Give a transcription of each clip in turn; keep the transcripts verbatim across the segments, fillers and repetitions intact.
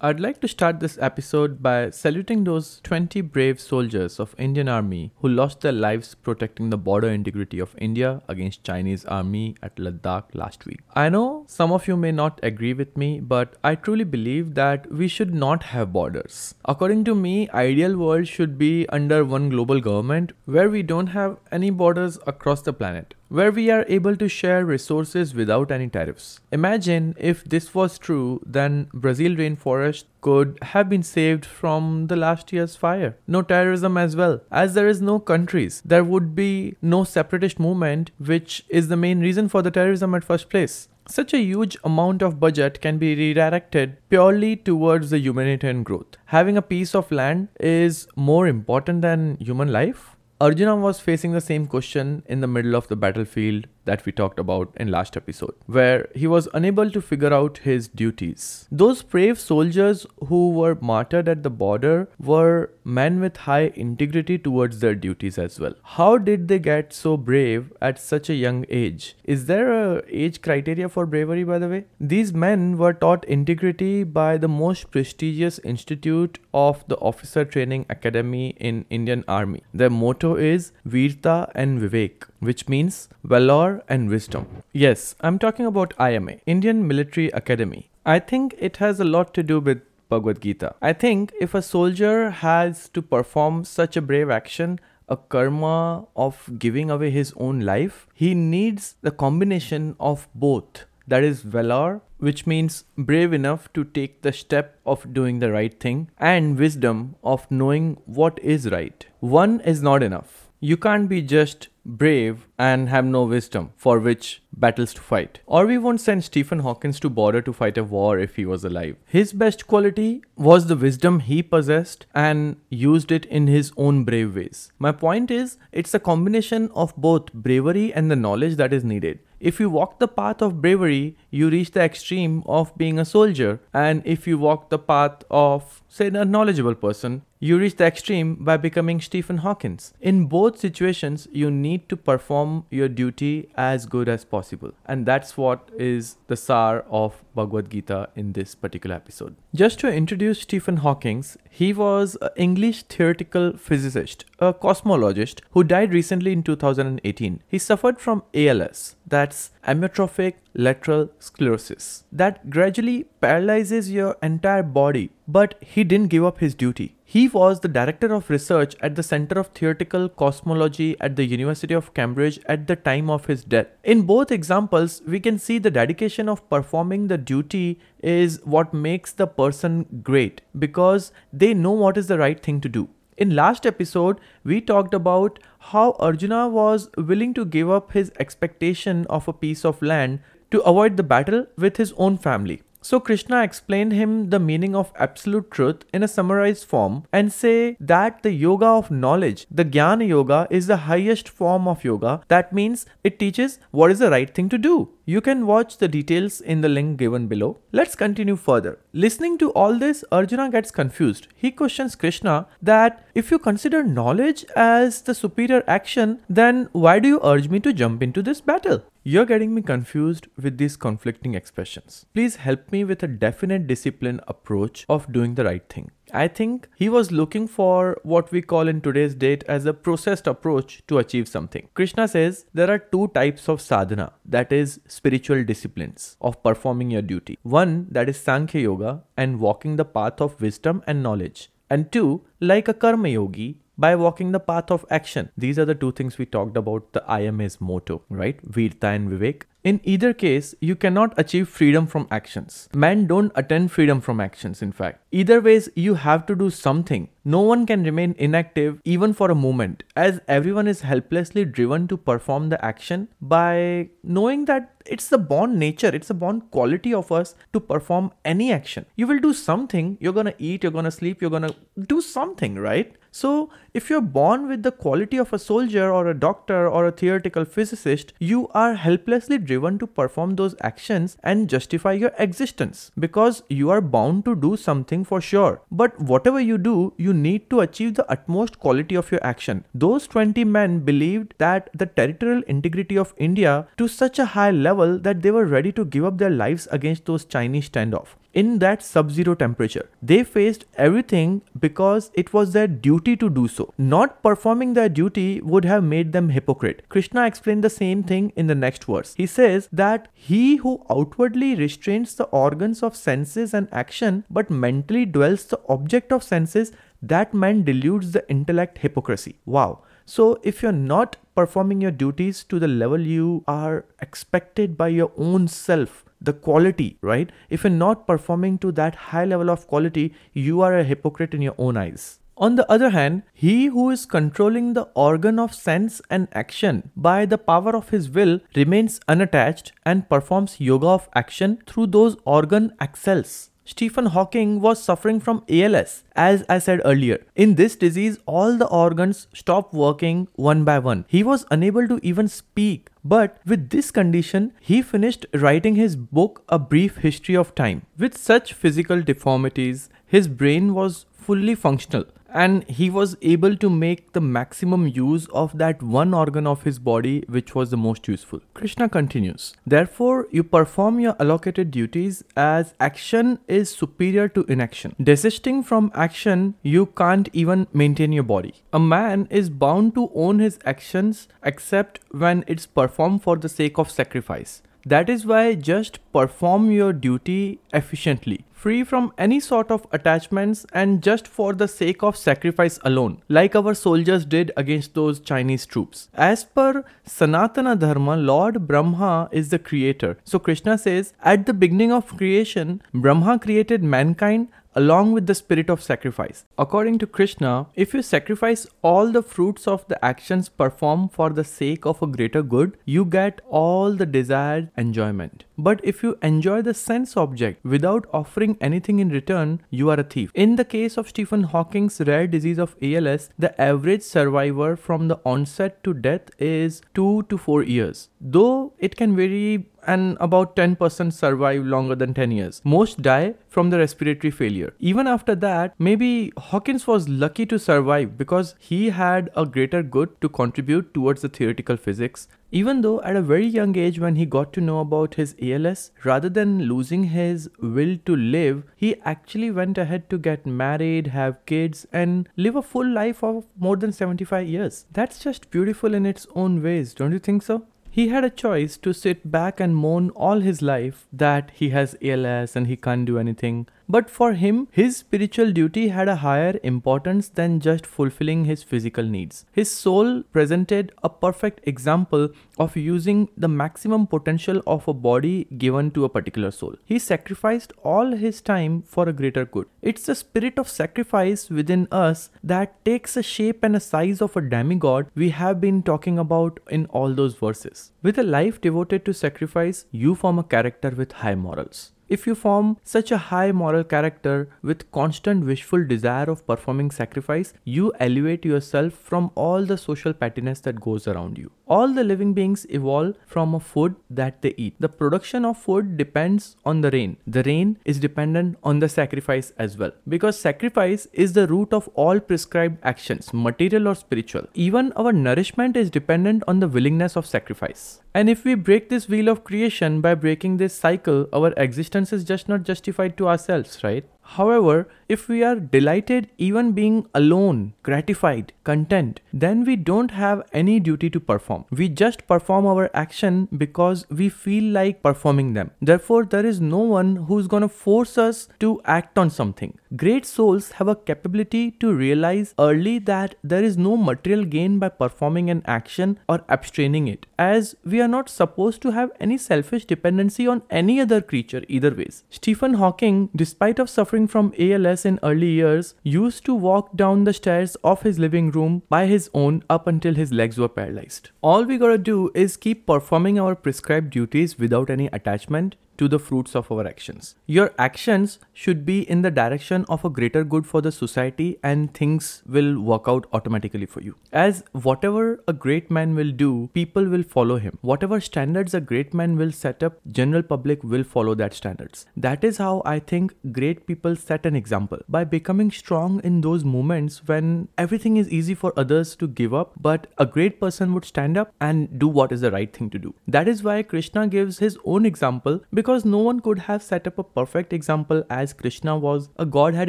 I'd like to start this episode by saluting those twenty brave soldiers of Indian Army who lost their lives protecting the border integrity of India against Chinese army at Ladakh last week. I know some of you may not agree with me, but I truly believe that we should not have borders. According to me, ideal world should be under one global government where we don't have any borders across the planet, where we are able to share resources without any tariffs. Imagine if this was true, then Brazil rainforest could have been saved from the last year's fire. No terrorism as well. As there is no countries, there would be no separatist movement, which is the main reason for the terrorism at first place. Such a huge amount of budget can be redirected purely towards the humanitarian growth. Having a piece of land is more important than human life. Arjuna was facing the same question in the middle of the battlefield that we talked about in last episode, where he was unable to figure out his duties. Those brave soldiers who were martyred at the border were men with high integrity towards their duties as well. How did they get so brave at such a young age? Is there an age criteria for bravery, by the way? These men were taught integrity by the most prestigious institute of the Officer Training Academy in Indian Army. Their motto is Virta and Vivek, which means valor and wisdom. Yes, I'm talking about I M A, Indian Military Academy. I think it has a lot to do with Bhagavad Gita. I think if a soldier has to perform such a brave action, a karma of giving away his own life, he needs the combination of both. That is valor, which means brave enough to take the step of doing the right thing, and wisdom of knowing what is right. One is not enough. You can't be just brave and have no wisdom for which battles to fight. Or we won't send Stephen Hawking to border to fight a war if he was alive. His best quality was the wisdom he possessed and used it in his own brave ways. My point is, it's a combination of both bravery and the knowledge that is needed. If you walk the path of bravery, you reach the extreme of being a soldier. And if you walk the path of, say, a knowledgeable person, you reach the extreme by becoming Stephen Hawking. In both situations, you need to perform your duty as good as possible. And that's what is the sar of Bhagavad Gita in this particular episode. Just to introduce Stephen Hawking, he was an English theoretical physicist, a cosmologist who died recently in two thousand eighteen. He suffered from A L S, that's amyotrophic lateral sclerosis, that gradually paralyzes your entire body. But he didn't give up his duty. He was the director of research at the Center of Theoretical Cosmology at the University of Cambridge at the time of his death. In both examples, we can see the dedication of performing the duty is what makes the person great, because they know what is the right thing to do. In last episode, we talked about how Arjuna was willing to give up his expectation of a piece of land to avoid the battle with his own family. So Krishna explained him the meaning of absolute truth in a summarized form and say that the yoga of knowledge, the jnana yoga, is the highest form of yoga. That means it teaches what is the right thing to do. You can watch the details in the link given below. Let's continue further. Listening to all this, Arjuna gets confused. He questions Krishna that if you consider knowledge as the superior action, then why do you urge me to jump into this battle? You're getting me confused with these conflicting expressions. Please help me with a definite discipline approach of doing the right thing. I think he was looking for what we call in today's date as a processed approach to achieve something. Krishna says there are two types of sadhana, that is spiritual disciplines of performing your duty. One, that is Sankhya Yoga and walking the path of wisdom and knowledge. And two, like a karma yogi, by walking the path of action. These are the two things we talked about, the I M A's motto, right? Virta and Vivek. In either case, you cannot achieve freedom from actions. Men don't attain freedom from actions, in fact. Either ways, you have to do something. No one can remain inactive even for a moment, as everyone is helplessly driven to perform the action by knowing that it's the born nature, it's the born quality of us to perform any action. You will do something, you're gonna eat, you're gonna sleep, you're gonna do something, right? So if you're born with the quality of a soldier or a doctor or a theoretical physicist, you are helplessly driven to perform those actions and justify your existence, because you are bound to do something for sure. But whatever you do, you need to achieve the utmost quality of your action. Those twenty men believed that the territorial integrity of India to such a high level that they were ready to give up their lives against those Chinese standoff. in that sub-zero temperature. They faced everything because it was their duty to do so. Not performing their duty would have made them hypocrite. Krishna explained the same thing in the next verse. He says that he who outwardly restrains the organs of senses and action but mentally dwells the object of senses, that man deludes the intellect hypocrisy. Wow. So if you're not performing your duties to the level you are expected by your own self, the quality, right? If you're not performing to that high level of quality, you are a hypocrite in your own eyes. On the other hand, he who is controlling the organ of sense and action by the power of his will remains unattached and performs yoga of action through those organ excels. Stephen Hawking was suffering from A L S, as I said earlier. In this disease, all the organs stop working one by one. He was unable to even speak. But with this condition, he finished writing his book, A Brief History of Time. With such physical deformities, his brain was fully functional, and he was able to make the maximum use of that one organ of his body which was the most useful. Krishna continues, therefore, you perform your allocated duties as action is superior to inaction. Desisting from action, you can't even maintain your body. A man is bound to own his actions except when it's performed for the sake of sacrifice. That is why just perform your duty efficiently, free from any sort of attachments and just for the sake of sacrifice alone, like our soldiers did against those Chinese troops. As per Sanatana Dharma, Lord Brahma is the creator. So Krishna says, at the beginning of creation, Brahma created mankind along with the spirit of sacrifice. According to Krishna, if you sacrifice all the fruits of the actions performed for the sake of a greater good, you get all the desired enjoyment. But if you enjoy the sense object without offering anything in return, you are a thief. In the case of Stephen Hawking's rare disease of A L S, the average survivor from the onset to death is two to four years. Though it can vary, and about ten percent survive longer than ten years. Most die from the respiratory failure. Even after that, maybe Hawkins was lucky to survive because he had a greater good to contribute towards the theoretical physics. Even though at a very young age when he got to know about his A L S, rather than losing his will to live, he actually went ahead to get married, have kids and live a full life of more than seventy-five years. That's just beautiful in its own ways, don't you think so? He had a choice to sit back and mourn all his life that he has A L S and he can't do anything. But for him, his spiritual duty had a higher importance than just fulfilling his physical needs. His soul presented a perfect example of using the maximum potential of a body given to a particular soul. He sacrificed all his time for a greater good. It's the spirit of sacrifice within us that takes a shape and a size of a demigod we have been talking about in all those verses. With a life devoted to sacrifice, you form a character with high morals. If you form such a high moral character with constant wishful desire of performing sacrifice, you elevate yourself from all the social pettiness that goes around you. All the living beings evolve from a food that they eat. The production of food depends on the rain. The rain is dependent on the sacrifice as well. Because sacrifice is the root of all prescribed actions, material or spiritual. Even our nourishment is dependent on the willingness of sacrifice. And if we break this wheel of creation by breaking this cycle, our existence is just not justified to ourselves, right? However, if we are delighted even being alone, gratified, content, then we don't have any duty to perform. We just perform our action because we feel like performing them. Therefore, there is no one who's gonna force us to act on something. Great souls have a capability to realize early that there is no material gain by performing an action or abstraining it, as we are not supposed to have any selfish dependency on any other creature either ways. Stephen Hawking, despite of suffering from A L S in early years, used to walk down the stairs of his living room by his own up until his legs were paralyzed. All we gotta do is keep performing our prescribed duties without any attachment to the fruits of our actions. Your actions should be in the direction of a greater good for the society and things will work out automatically for you. As whatever a great man will do, people will follow him. Whatever standards a great man will set up, general public will follow that standards. That is how I think great people set an example. By becoming strong in those moments when everything is easy for others to give up, but a great person would stand up and do what is the right thing to do. That is why Krishna gives his own example because because no one could have set up a perfect example, as Krishna was a Godhead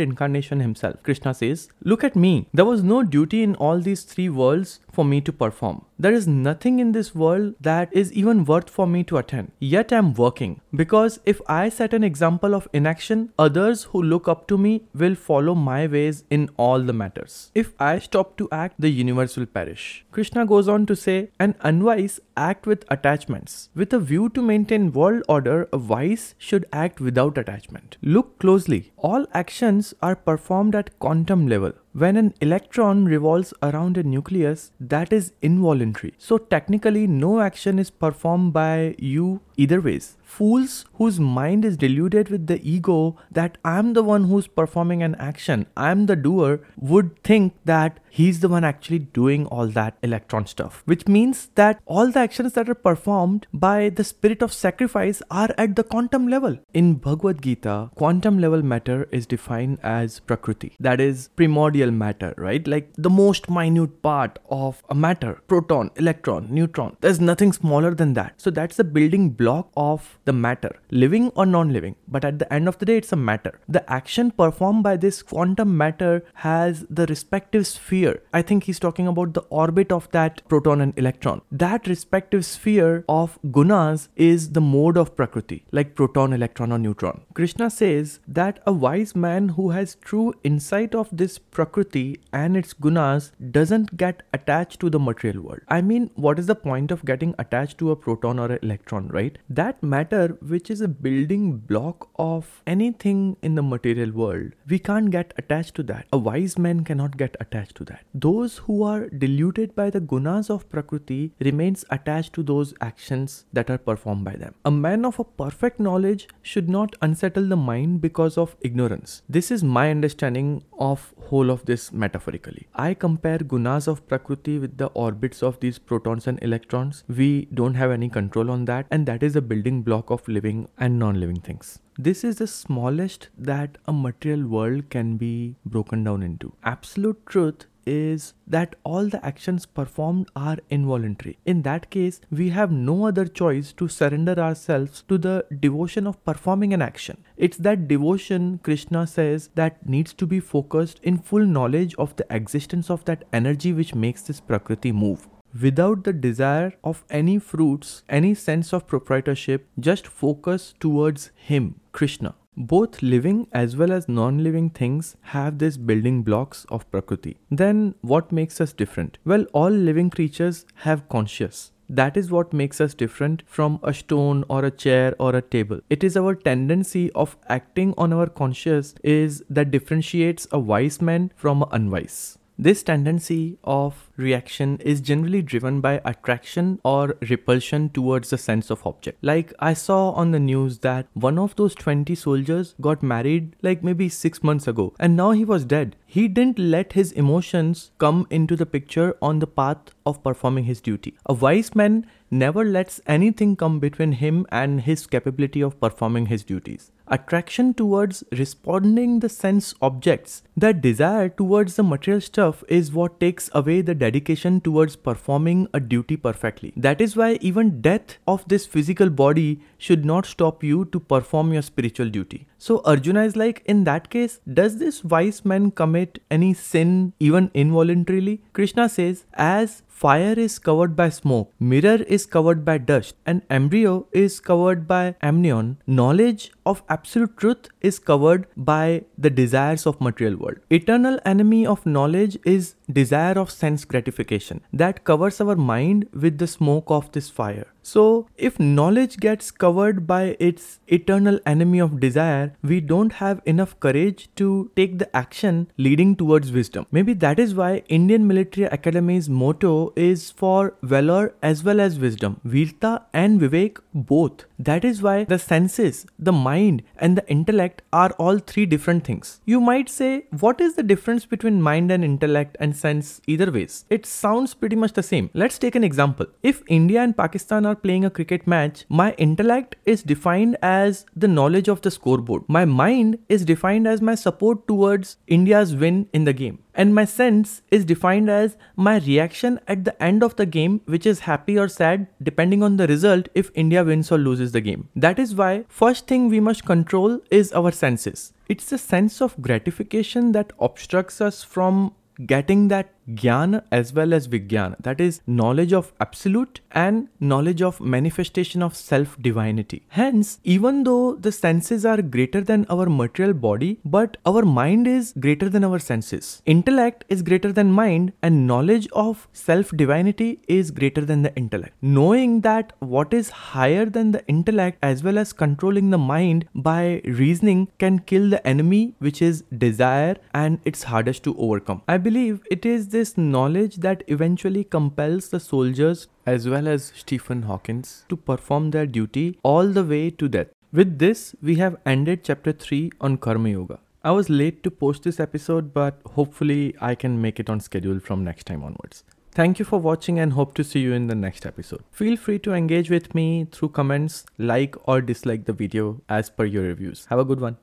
incarnation himself. Krishna says, "Look at me. There was no duty in all these three worlds for me to perform. There is nothing in this world that is even worth for me to attend. Yet I am working, because if I set an example of inaction, others who look up to me will follow my ways in all the matters. If I stop to act, the universe will perish." Krishna goes on to say, "And unwise act with attachments. With a view to maintain world order, a wise should act without attachment. Look closely. All actions are performed at quantum level. When an electron revolves around a nucleus, that is involuntary. So technically, no action is performed by you either ways. Fools whose mind is deluded with the ego that I'm the one who's performing an action, I'm the doer, would think that he's the one actually doing all that electron stuff. Which means that all the actions that are performed by the spirit of sacrifice are at the quantum level. In Bhagavad Gita, quantum level matter is defined as prakriti. That is primordial matter, right? Like the most minute part of a matter, proton, electron, neutron. There's nothing smaller than that. So that's the building block of the matter, living or non-living. But at the end of the day, it's a matter. The action performed by this quantum matter has the respective sphere. I think he's talking about the orbit of that proton and electron. That respective sphere of gunas is the mode of prakriti, like proton, electron, or neutron. Krishna says that a wise man who has true insight of this prakriti Prakriti and its gunas doesn't get attached to the material world. I mean, what is the point of getting attached to a proton or an electron, right? That matter, which is a building block of anything in the material world, we can't get attached to that. A wise man cannot get attached to that. Those who are deluded by the gunas of Prakriti remains attached to those actions that are performed by them. A man of a perfect knowledge should not unsettle the mind because of ignorance. This is my understanding of whole of this metaphorically. I compare gunas of Prakriti with the orbits of these protons and electrons. We don't have any control on that, and that is a building block of living and non-living things. This is the smallest that a material world can be broken down into. Absolute truth is that all the actions performed are involuntary. In that case, we have no other choice to surrender ourselves to the devotion of performing an action. It's that devotion, Krishna says, that needs to be focused in full knowledge of the existence of that energy which makes this prakriti move. Without the desire of any fruits, any sense of proprietorship, just focus towards him, Krishna. Both living as well as non-living things have these building blocks of prakriti. Then what makes us different? Well, all living creatures have conscience. That is what makes us different from a stone or a chair or a table. It is our tendency of acting on our conscience is that differentiates a wise man from an unwise. This tendency of reaction is generally driven by attraction or repulsion towards the sense of object. Like I saw on the news that one of those twenty soldiers got married like maybe six months ago, and now he was dead. He didn't let his emotions come into the picture on the path of performing his duty. A wise man never lets anything come between him and his capability of performing his duties. Attraction towards responding the sense objects, that desire towards the material stuff is what takes away the dedication towards performing a duty perfectly. That is why even death of this physical body should not stop you to perform your spiritual duty. So Arjuna is like, in that case, does this wise man commit any sin even involuntarily? Krishna says, as fire is covered by smoke, mirror is covered by dust, and embryo is covered by amnion, knowledge of absolute truth is covered by the desires of material world. Eternal enemy of knowledge is desire of sense gratification that covers our mind with the smoke of this fire. So, if knowledge gets covered by its eternal enemy of desire, we don't have enough courage to take the action leading towards wisdom. Maybe that is why Indian Military Academy's motto is for valor as well as wisdom, virta and vivek both. That is why the senses, the mind, and the intellect are all three different things. You might say, what is the difference between mind and intellect and sense either ways. It sounds pretty much the same. Let's take an example. If India and Pakistan are playing a cricket match, my intellect is defined as the knowledge of the scoreboard. My mind is defined as my support towards India's win in the game. And my sense is defined as my reaction at the end of the game, which is happy or sad depending on the result if India wins or loses the game. That is why first thing we must control is our senses. It's the sense of gratification that obstructs us from getting that jnana as well as vijnana, that is knowledge of absolute and knowledge of manifestation of self-divinity. Hence, even though the senses are greater than our material body, but our mind is greater than our senses. Intellect is greater than mind and knowledge of self-divinity is greater than the intellect. Knowing that what is higher than the intellect as well as controlling the mind by reasoning can kill the enemy, which is desire, and it's hardest to overcome. I believe it is this This knowledge that eventually compels the soldiers as well as Stephen Hawking to perform their duty all the way to death. With this, we have ended chapter three on Karma Yoga. I was late to post this episode, but hopefully I can make it on schedule from next time onwards. Thank you for watching and hope to see you in the next episode. Feel free to engage with me through comments, like or dislike the video as per your reviews. Have a good one.